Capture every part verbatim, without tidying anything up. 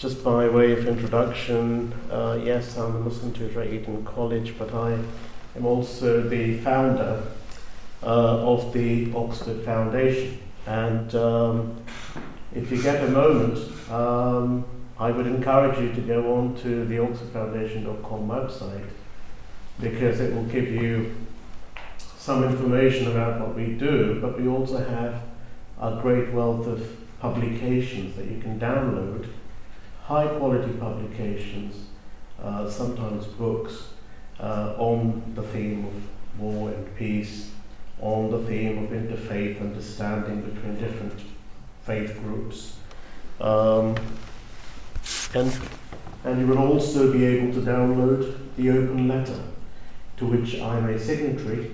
Just by way of introduction, uh, yes, I'm a Muslim tutor at Eton College, but I am also the founder uh, of the Oxford Foundation. And um, if you get a moment, um, I would encourage you to go on to the oxford foundation dot com website, because it will give you some information about what we do, but we also have a great wealth of publications that you can download. High quality publications, uh, sometimes books, uh, on the theme of war and peace, on the theme of interfaith understanding between different faith groups. Um, and, and you will also be able to download the open letter, to which I'm a signatory.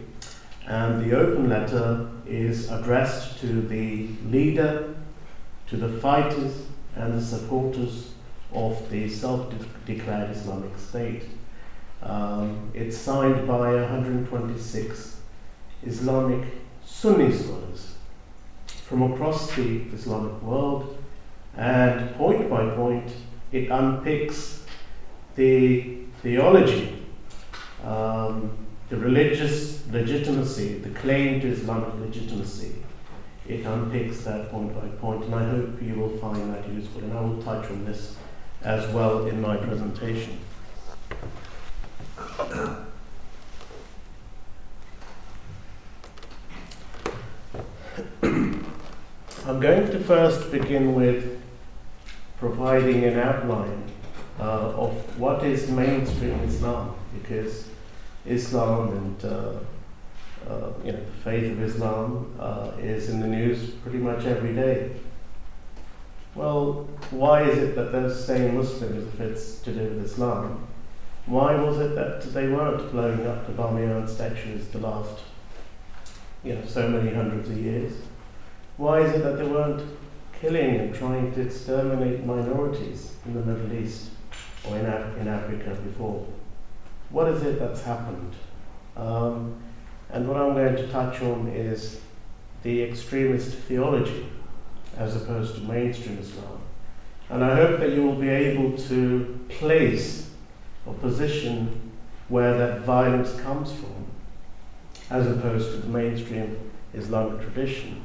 And the open letter is addressed to the leader, to the fighters and the supporters of the self-declared Islamic State. Um, it's signed by one hundred twenty-six Islamic Sunni scholars from across the Islamic world, and point by point it unpicks the theology, um, the religious legitimacy, the claim to Islamic legitimacy. It unpicks that point by point, and I hope you will find that useful, and I will touch on this as well in my presentation. I'm going to first begin with providing an outline uh, of what is mainstream Islam, because Islam and uh, uh, you know, the faith of Islam uh, is in the news pretty much every day. Well, why is it that they're saying Muslims if it's to do with Islam? Why was it that they weren't blowing up the Bamiyan statues the last, you know, so many hundreds of years? Why is it that they weren't killing and trying to exterminate minorities in the Middle East or in, Af- in Africa before? What is it that's happened? Um, and what I'm going to touch on is the extremist theology as opposed to mainstream Islam. And I hope that you will be able to place or position where that violence comes from as opposed to the mainstream Islamic tradition.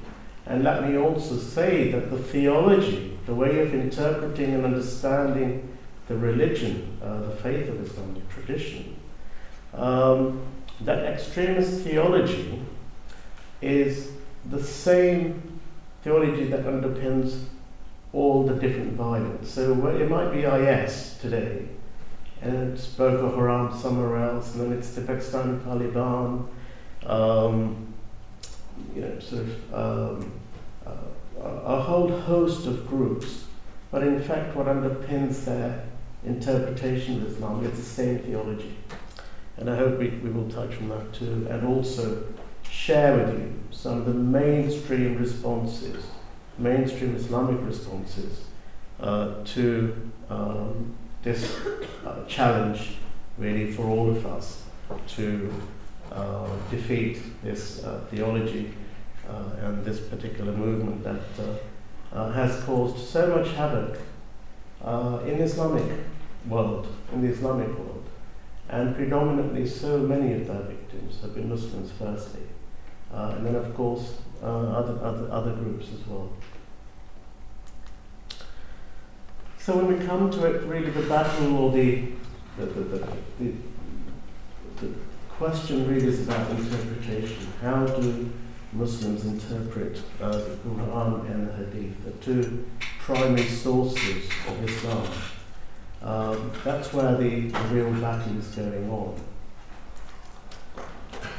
And let me also say that the theology, the way of interpreting and understanding the religion, uh, the faith of Islamic tradition, um, that extremist theology is the same theology that underpins all the different violence. So it might be I S today, and it's Boko Haram somewhere else, and then it's the Pakistani Taliban, um, you know, sort of um, uh, a whole host of groups. But in fact, what underpins their interpretation of Islam is the same theology. And I hope we, we will touch on that too, and also share with you some of the mainstream responses, mainstream Islamic responses uh, to um, this uh, challenge, really, for all of us to uh, defeat this uh, theology uh, and this particular movement that uh, uh, has caused so much havoc uh, in the Islamic world, in the Islamic world. And predominantly, so many of their victims have been Muslims, firstly, uh, and then, of course, uh, other, other other groups as well. So when we come to it, really, the battle or the the the, the, the, the question really is about interpretation. How do Muslims interpret uh, the Quran and the Hadith, the two primary sources of Islam? Um, that's where the, the real battle is going on.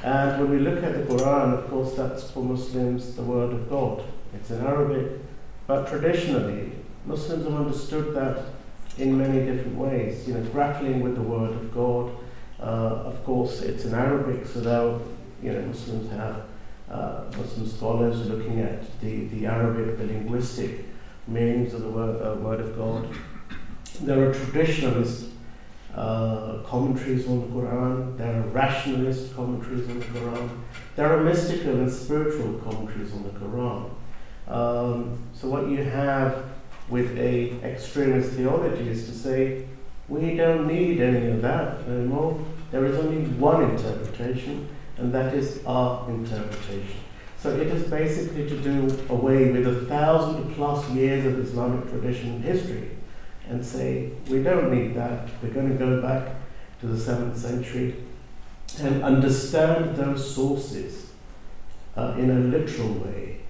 And when we look at the Quran, of course, that's for Muslims the word of God. It's in Arabic, but traditionally, Muslims have understood that in many different ways. You know, grappling with the word of God. Uh, of course, it's in Arabic, so now, you know, Muslims have uh, Muslim scholars looking at the, the Arabic, the linguistic meanings of the word, uh, word of God. There are traditionalist uh, commentaries on the Quran, there are rationalist commentaries on the Quran, there are mystical and spiritual commentaries on the Quran. Um, so what you have with a extremist theology is to say, we don't need any of that anymore. There is only one interpretation, and that is our interpretation. So it is basically to do away with a thousand plus years of Islamic tradition and history and say, we don't need that. We're going to go back to the seventh century and understand those sources uh, in a literal way,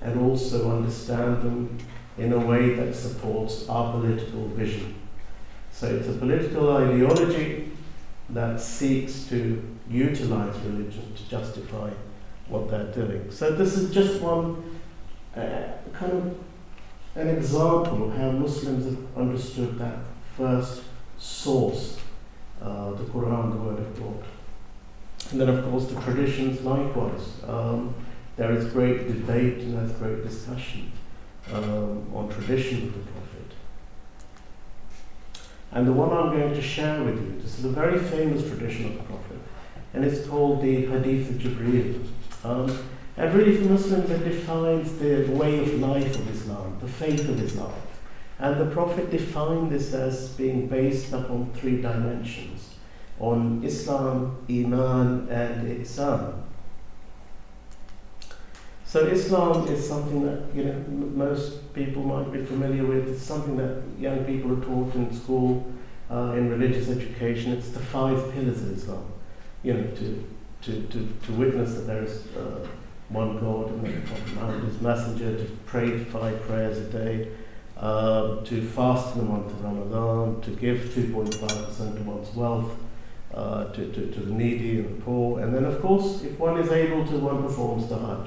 and also understand them in a way that supports our political vision. So it's a political ideology that seeks to utilize religion to justify what they're doing. So this is just one uh, kind of an example of how Muslims have understood that first source, uh, the Quran, the Word of God. And then, of course, the traditions likewise. Um, there is great debate and there's great discussion um, on tradition of the Prophet. And the one I'm going to share with you, this is a very famous tradition of the Prophet, and it's called the Hadith of Jibreel. Um, and really for Muslims it defines the way of life of Islam, the faith of Islam. And the Prophet defined this as being based upon three dimensions, on Islam, Iman and Ihsan. So Islam is something that you know m- most people might be familiar with. It's something that young people are taught in school, uh, in religious education. It's the five pillars of Islam, you know, to To, to, to witness that there is uh, one God and that the Prophet Muhammad is messenger, to pray five prayers a day, uh, to fast in the month of Ramadan, to give two point five percent of one's wealth uh, to, to, to the needy and the poor, and then of course if one is able to, one performs the Hajj.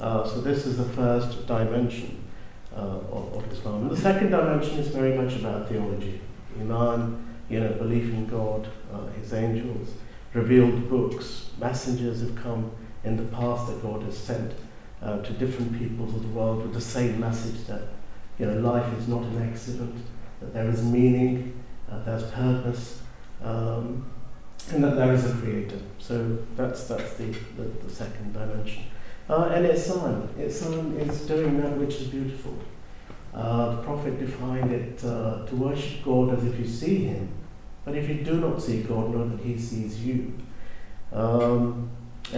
Uh, so this is the first dimension uh, of, of Islam. And the second dimension is very much about theology, Iman, you know, belief in God, uh, his angels, revealed books, messengers have come in the past that God has sent uh, to different peoples of the world with the same message that you know life is not an accident, that there is meaning, uh, there's purpose, um, and that there is a creator. So that's that's the, the, the second dimension. Uh, and Ihsan, Ihsan is doing that which is beautiful. Uh, the Prophet defined it uh, to worship God as if you see him. But if you do not see God, know that he sees you. Um,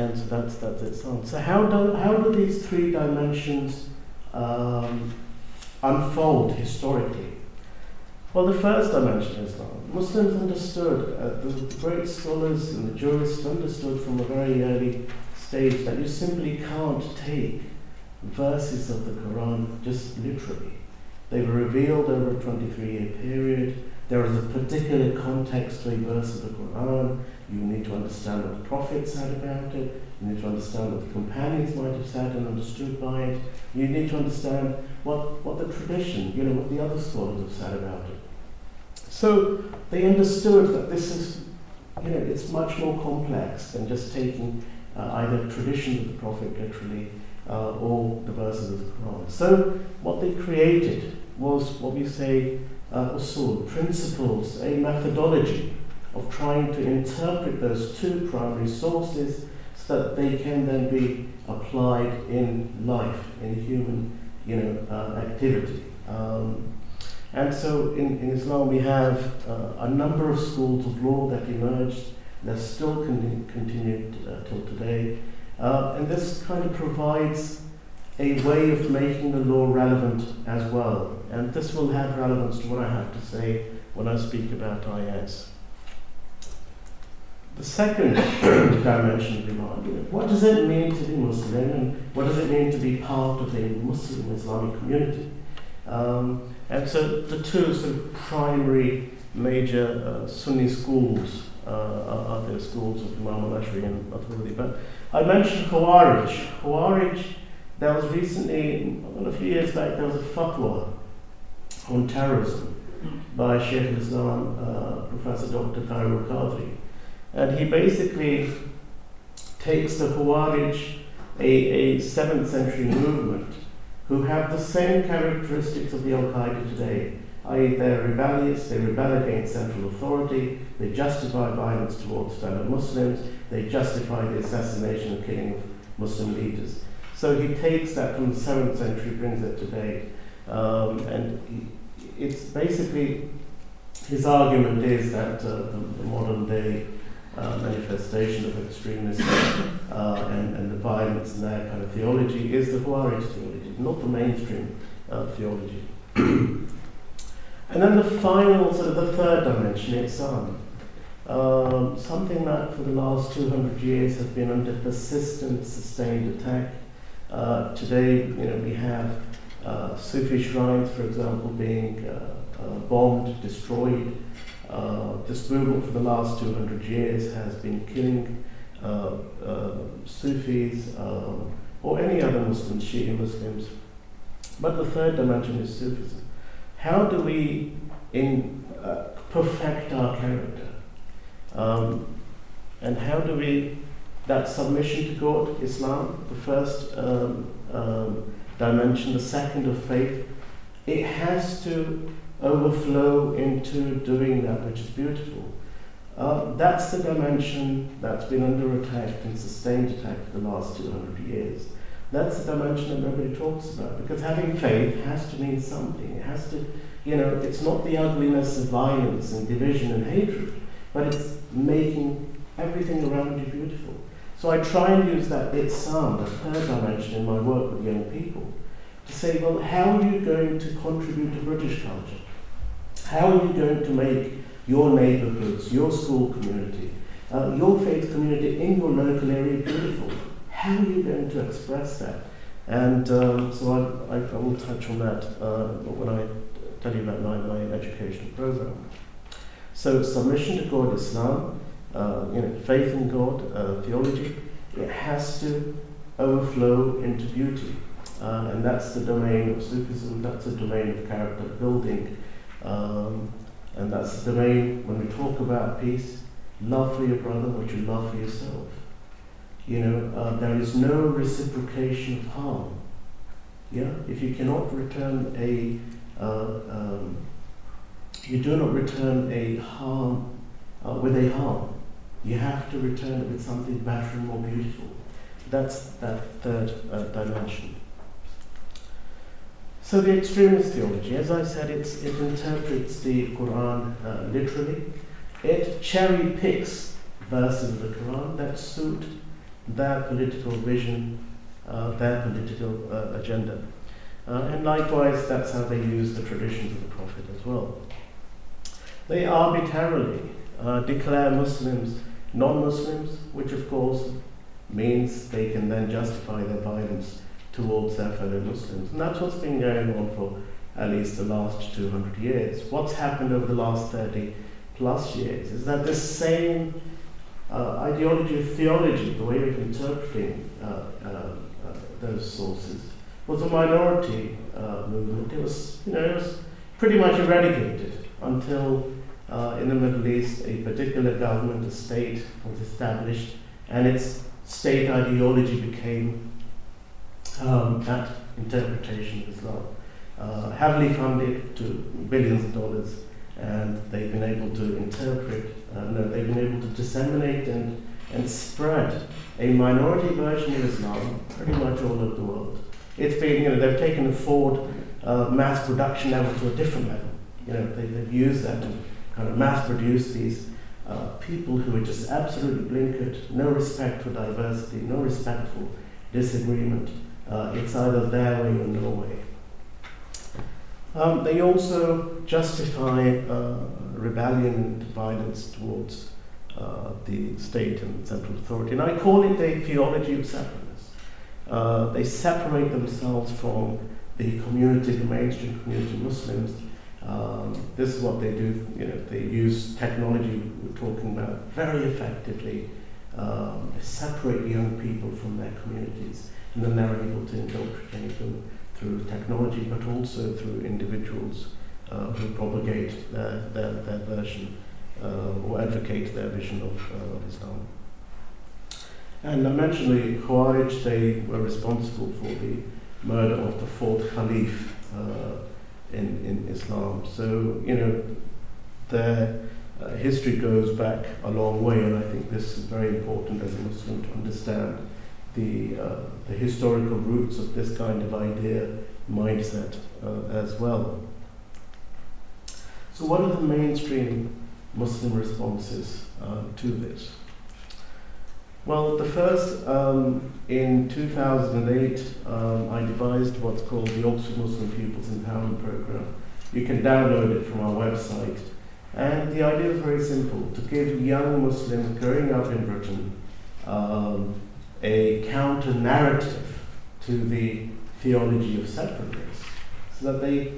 and so that's, that's it. So how do, how do these three dimensions um, unfold historically? Well, the first dimension is Islam. Muslims understood, uh, the great scholars and the jurists understood from a very early stage that you simply can't take verses of the Quran just literally. They were revealed over a twenty-three year period. There is a particular context to a verse of the Quran. You need to understand what the Prophet said about it. You need to understand what the companions might have said and understood by it. You need to understand what, what the tradition, you know, what the other scholars have said about it. So they understood that this is, you know, it's much more complex than just taking uh, either tradition of the Prophet literally uh, or the verses of the Quran. So what they created was what we say Uh, usul, principles, a methodology of trying to interpret those two primary sources so that they can then be applied in life, in human you know, uh, activity. Um, and so in, in Islam we have uh, a number of schools of law that emerged, they're still con- continued uh, till today, uh, and this kind of provides a way of making the law relevant as well. And this will have relevance to what I have to say when I speak about I S. The second dimension of Iman, what does it mean to be Muslim and what does it mean to be part of a Muslim Islamic community? Um, and so the two sort of primary major uh, Sunni schools uh, are, are the schools of Imam al-Shrieh and Maturidi. But I mentioned Khawarij. Khawarij There was recently, a few years back, there was a fatwa on terrorism by Sheikh Islam, uh, Professor Doctor al Qadri. And he basically takes the Khawarij, a, a seventh century movement, who have the same characteristics of the Al Qaeda today, that is they're rebellious, they rebel against central authority, they justify violence towards fellow Muslims, they justify the assassination and killing of Muslim leaders. So he takes that from the seventh century, brings it today. Um, and it's basically, his argument is that uh, the, the modern day uh, manifestation of extremism uh, and, and the violence and that kind of theology is the Khawarij theology, not the mainstream uh, theology. And then the final, sort of the third dimension, Ihsan. Um, something that for the last two hundred years has been under persistent, sustained attack. Uh, today, you know, we have uh, Sufi shrines, for example, being uh, uh, bombed, destroyed. Uh, this movement for the last two hundred years has been killing uh, uh, Sufis um, or any other Muslims, Shia Muslims. But the third dimension is Sufism. How do we in, uh, perfect our character? Um, and how do we, that submission to God, Islam, the first um, um, dimension, the second of faith, it has to overflow into doing that which is beautiful. Uh, that's the dimension that's been under attack and sustained attack for the last two hundred years. That's the dimension that nobody talks about, because having faith has to mean something. It has to, you know, it's not the ugliness of violence and division and hatred, but it's making everything around you beautiful. So I try and use that Ihsan, the third dimension in my work with young people, to say, well, how are you going to contribute to British culture? How are you going to make your neighbourhoods, your school community, uh, your faith community in your local area beautiful? How are you going to express that? And um, so I, I, I will touch on that uh, when I tell you about my, my educational programme. So submission to God, Islam, uh, you know, faith in God, uh, theology, it has to overflow into beauty. Uh, and that's the domain of Sufism, that's the domain of character building. Um, and that's the domain, when we talk about peace, love for your brother what you love for yourself. You know, uh, there is no reciprocation of harm. Yeah? If you cannot return a... Uh, um, You do not return a harm uh, with a harm. You have to return it with something better and more beautiful. That's that third uh, dimension. So the extremist theology, as I said, it's, it interprets the Quran uh, literally. It cherry picks verses of the Quran that suit their political vision, uh, their political uh, agenda. Uh, and likewise, that's how they use the traditions of the Prophet as well. They arbitrarily uh, declare Muslims non-Muslims, which of course means they can then justify their violence towards their fellow Muslims. And that's what's been going on for at least the last two hundred years. What's happened over the last thirty plus years is that this same uh, ideology of theology, the way of interpreting uh, uh, uh, those sources, was a minority uh, movement. It was, you know, it was pretty much eradicated until uh, in the Middle East a particular government, a state, was established, and its state ideology became um, that interpretation of Islam. Uh, heavily funded to billions of dollars, and they've been able to interpret, uh, no, they've been able to disseminate and, and spread a minority version of Islam pretty much all over the world. It's been, you know, they've taken the Ford uh, mass production level to a different level. You know, they, they've used that to kind of mass-produce these uh, people who are just absolutely blinkered, no respect for diversity, no respect for disagreement. Uh, it's either their way or no way. Um, they also justify uh, rebellion and violence towards uh, the state and central authority. And I call it a theology of separateness. Uh, they separate themselves from the community, the mainstream community of Muslims. Um, this is what they do. You know, they use technology we're talking about very effectively. Um, they separate young people from their communities, and then they're able to indoctrinate them through technology, but also through individuals uh, who propagate their, their, their version uh, or advocate their vision of, uh, of Islam. And I mentioned the Khawarij. They were responsible for the murder of the fourth Caliph Uh, In, in Islam. So, you know, their uh, history goes back a long way, and I think this is very important as a Muslim to understand the, uh, the historical roots of this kind of idea mindset uh, as well. So what are the mainstream Muslim responses uh, to this? Well, the first, um, in two thousand eight, um, I devised what's called the Oxford Muslim Pupils Empowerment Programme. You can download it from our website. And the idea is very simple, to give young Muslims growing up in Britain um, a counter-narrative to the theology of separateness, so that they,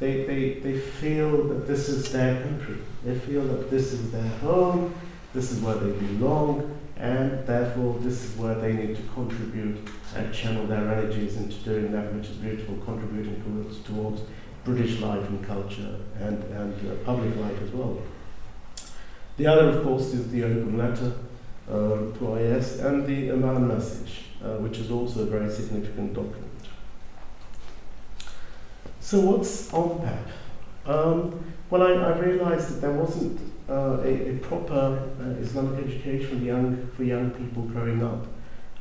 they, they, they feel that this is their country. They feel that this is their home, this is where they belong, and therefore this is where they need to contribute and channel their energies into doing that which is beautiful, contributing towards, towards British life and culture and, and uh, public life as well. The other, of course, is the open letter uh, to I S and the Amman message, uh, which is also a very significant document. So what's O M P A P? Um, well, I, I realized that there wasn't uh, a, a proper uh, Islamic education for young, for young people growing up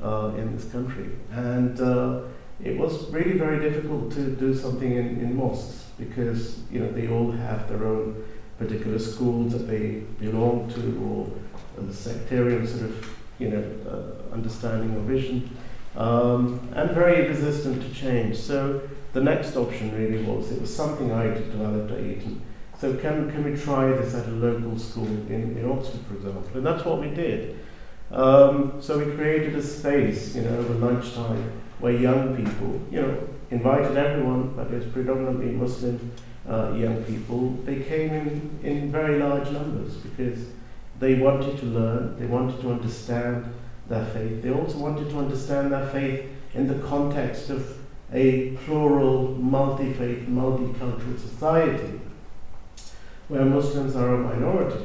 uh, in this country. And uh, it was really very difficult to do something in, in mosques, because you know they all have their own particular schools that they belong to, or a sectarian sort of you know uh, understanding or vision, um, and very resistant to change. So the next option really was, it was something I developed at Eton. So can can we try this at a local school in, in Oxford, for example? And that's what we did. Um, so we created a space, you know, over lunchtime, where young people, you know, invited everyone, but it was predominantly Muslim uh, young people. They came in, in very large numbers because they wanted to learn, they wanted to understand their faith. They also wanted to understand their faith in the context of a plural, multi-faith, multicultural society, where Muslims are a minority,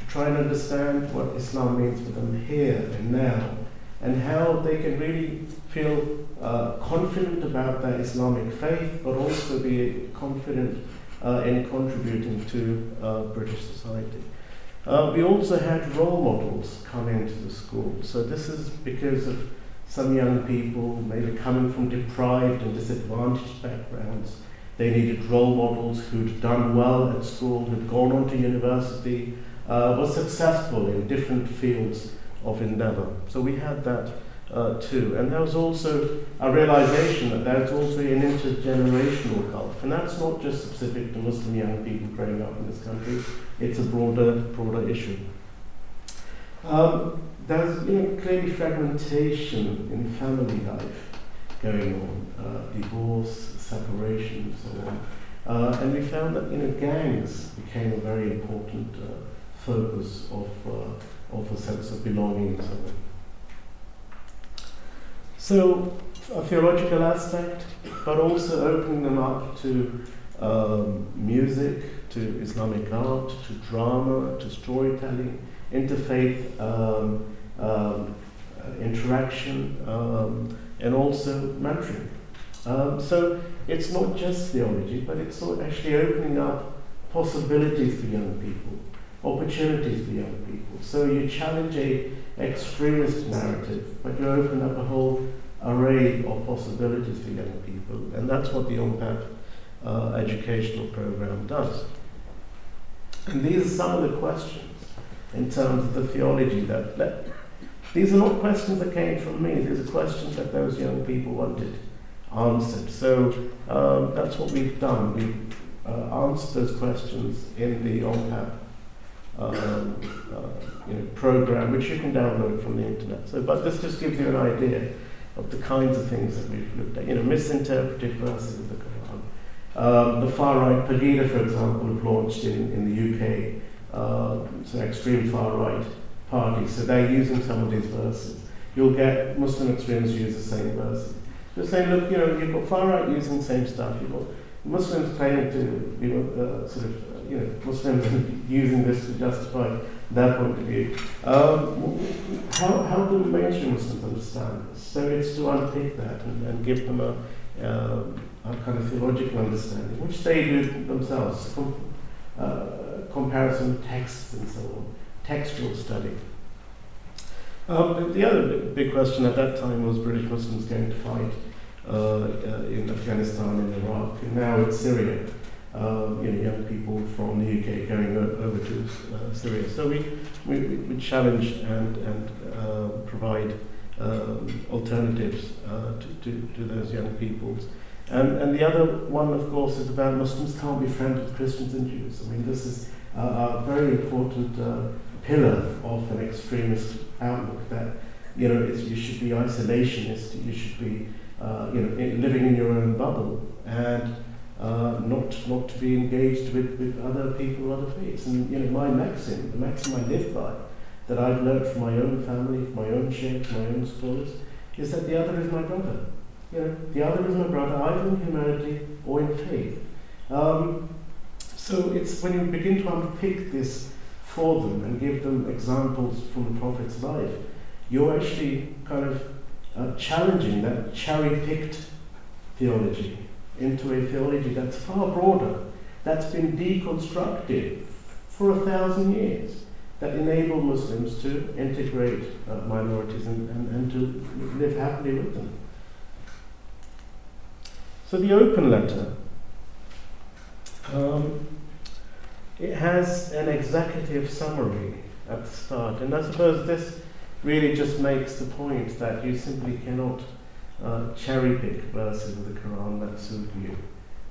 to try and understand what Islam means for them here and now, and how they can really feel uh, confident about their Islamic faith, but also be confident uh, in contributing to uh, British society. Uh, we also had role models come into the school. So this is because of some young people, maybe coming from deprived and disadvantaged backgrounds. They needed role models who'd done well at school, who'd gone on to university, uh, were successful in different fields of endeavor. So we had that uh, too. And there was also a realization that there's also an intergenerational gulf. And that's not just specific to Muslim young people growing up in this country. It's a broader, broader issue. Um, there's you know, clearly fragmentation in family life going on, uh, divorce, separation, and so on. Uh, and we found that you know, gangs became a very important uh, focus of uh, of a sense of belonging. So a theological aspect, but also opening them up to um, music, to Islamic art, to drama, to storytelling, interfaith um, um, interaction, um, and also mentoring. Um, so it's not just theology, but it's actually opening up possibilities for young people, opportunities for young people. So you challenge a extremist narrative, but you open up a whole array of possibilities for young people. And that's what the O M P A P uh, educational program does. And these are some of the questions in terms of the theology that, that these are not questions that came from me. These are questions that those young people wanted answered. So um, that's what we've done. We've uh, answered those questions in the O M P A P Um, uh, you know, program, which you can download from the internet. So, but this just gives you an idea of the kinds of things that we've looked at. You know, misinterpreted verses of the Quran. Um, the far-right Pagida, for example, launched in, in the U K. Uh, it's an extreme far-right party, so they're using some of these verses. You'll get Muslim extremists use the same verses. They're saying, look, you know, you've got far-right using the same stuff. You've got Muslims claiming to, you know, uh, sort of, you know, Muslims using this to justify their point of view. Um, how, how do mainstream Muslims understand this? So it's to unpick that and, and give them a, uh, a kind of theological understanding, which they do themselves, com- uh, comparison texts and so on, textual study. Um, the other big question at that time was British Muslims going to fight uh, in Afghanistan and Iraq, and now it's Syria. Uh, you know, young people from the U K going over to uh, Syria. So we, we, we challenge and, and uh, provide um, alternatives uh, to, to, to those young peoples. And, and the other one, of course, is about Muslims can't be friends with Christians and Jews. I mean, this is uh, a very important uh, pillar of an extremist outlook that, you know, it's, you should be isolationist, you should be, uh, you know, living in your own bubble. And Uh, not not to be engaged with, with other people, other faiths. And you know, my maxim, the maxim I live by, that I've learned from my own family, from my own sheikhs, my own scholars, is that the other is my brother. You know, the other is my brother, either in humanity or in faith. Um, so it's when you begin to unpick this for them and give them examples from the Prophet's life, you're actually kind of uh, challenging that cherry-picked theology into a theology that's far broader, that's been deconstructed for a thousand years, that enable Muslims to integrate uh, minorities and, and, and to live happily with them. So the open letter, um, it has an executive summary at the start, and I suppose this really just makes the point that you simply cannot Uh, cherry-pick verses of the Quran that suit you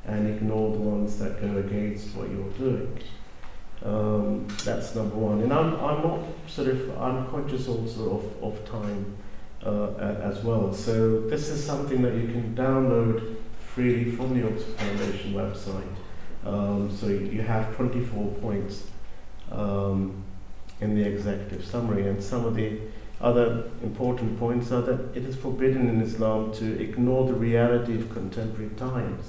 and ignore the ones that go against what you're doing. Um, that's number one. And I'm, I'm not sort of, I'm conscious also of, of time uh, as well. So this is something that you can download freely from the Oxford Foundation website. Um, so you have twenty-four points um, in the executive summary, and some of the other important points are that it is forbidden in Islam to ignore the reality of contemporary times.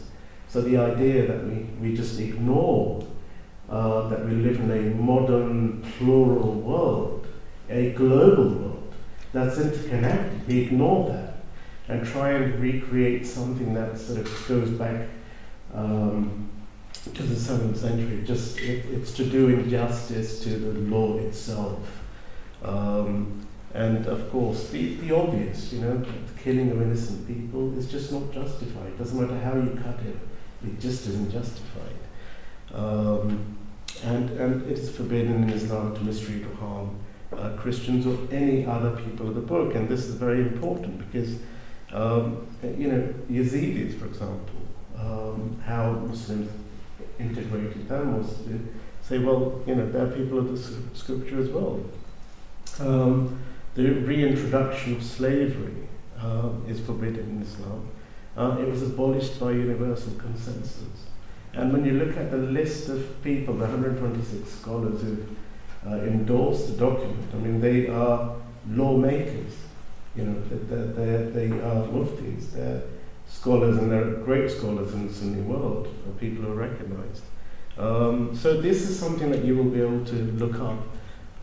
So the idea that we, we just ignore uh, that we live in a modern, plural world, a global world that's interconnected, we ignore that and try and recreate something that sort of goes back um, to the seventh century. Just it, it's to do injustice to the law itself. Um, And of course, the, the obvious, you know, the killing of innocent people is just not justified. It doesn't matter how you cut it, it just isn't justified. Um, and and it's forbidden in Islam to mistreat or harm uh, Christians or any other people of the book. And this is very important because, um, you know, Yazidis, for example, um, how Muslims integrated them, was to say, well, you know, they're people of the scripture as well. Um, The reintroduction of slavery uh, is forbidden in Islam. Uh, it was abolished by universal consensus. And when you look at the list of people, the one hundred twenty-six scholars who uh, endorsed the document, I mean, they are lawmakers. You know, they're, they're, they are muftis, they're scholars, and they're great scholars in the Sunni world, people who are recognized. Um, so this is something that you will be able to look up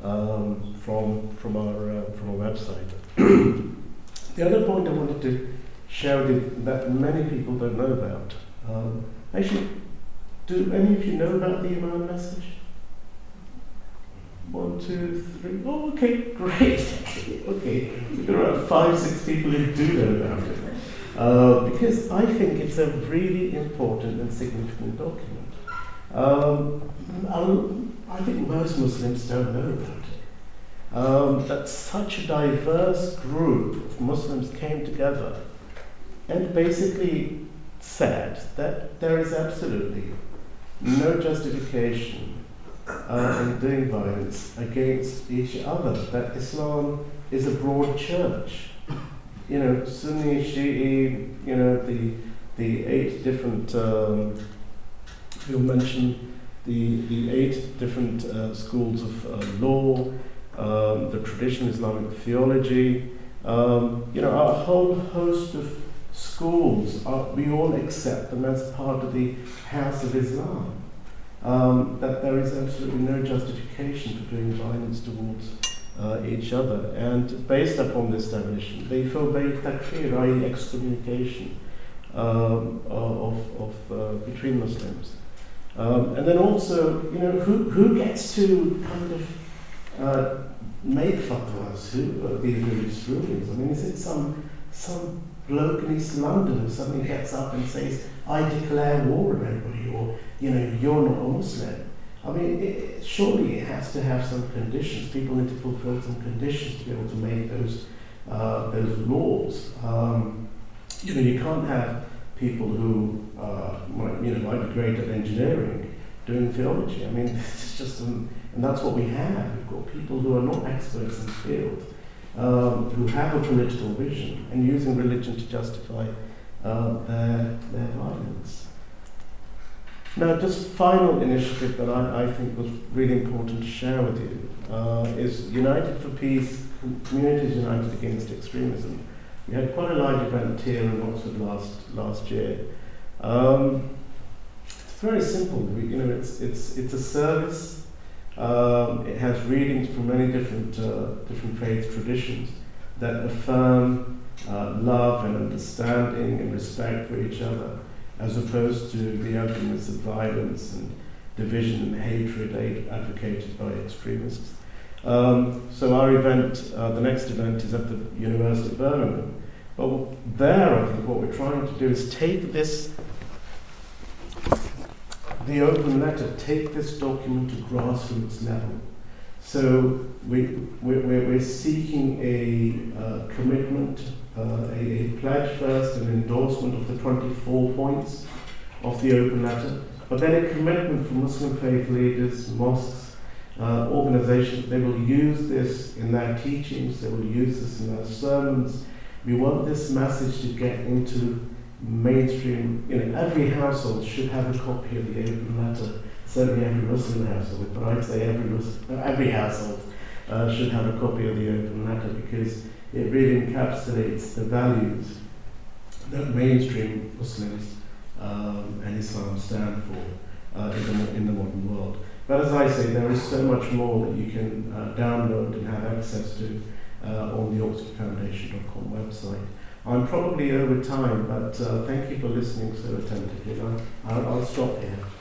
Um, from from our uh, from our website. The other point I wanted to share with you that many people don't know about. Um, actually, do any of you know about the Imam message? One, two, three. Oh, okay, great. Okay, there are five, six people who do know about it uh, because I think it's a really important and significant document. Um, I'll, I think most Muslims don't know about it. Um, that such a diverse group of Muslims came together and basically said that there is absolutely no justification uh, in doing violence against each other, that Islam is a broad church. You know, Sunni, Shi'i, you know, the, the eight different, um, you'll mention The, the eight different uh, schools of uh, law, um, the traditional Islamic theology, um, you know, a whole host of schools, are, we all accept them as part of the house of Islam, um, that there is absolutely no justification for doing violence towards uh, each other. And based upon this definition, they forbade takfir, that is excommunication um, of, of uh, between Muslims. Um, and then also, you know, who, who gets to kind of uh, make fatwas? Who are the religious rulings? I mean, is it some some bloke in East London who suddenly gets up and says, I declare war on everybody, or, you know, you're not a Muslim. I mean, it, surely it has to have some conditions. People need to fulfill some conditions to be able to make those uh, those laws. Um, you know, you can't have people who uh, might, you know, might be great at engineering doing theology. I mean, it's just, an, and that's what we have. We've got people who are not experts in the field, um, who have a political vision and using religion to justify uh, their their violence. Now, just final initiative that I, I think was really important to share with you uh, is United for Peace, Communities United Against Extremism. We had quite a large event here in Oxford last last year. Um, it's very simple, we, you know. It's it's it's a service. Um, it has readings from many different uh, different faith traditions that affirm uh, love and understanding and respect for each other, as opposed to the arguments of violence and division and hatred advocated by extremists. Um, so our event, uh, the next event, is at the University of Birmingham. But there, I think what we're trying to do is take this, the open letter, take this document to grassroots level. So we, we, we're seeking a uh, commitment, uh, a, a pledge first, an endorsement of the twenty-four points of the open letter, but then a commitment from Muslim faith leaders, mosques, uh, organizations. They will use this in their teachings, they will use this in their sermons. We want this message to get into mainstream. You know, every household should have a copy of the open letter. Certainly every Muslim household, but I'd say every every household uh, should have a copy of the open letter, because it really encapsulates the values that mainstream Muslims um, and Islam stand for uh, in, the, in the modern world. But as I say, there is so much more that you can uh, download and have access to uh, on the Oxford Foundation dot com website. I'm probably over time, but uh, thank you for listening so attentively. I'll, I'll stop here.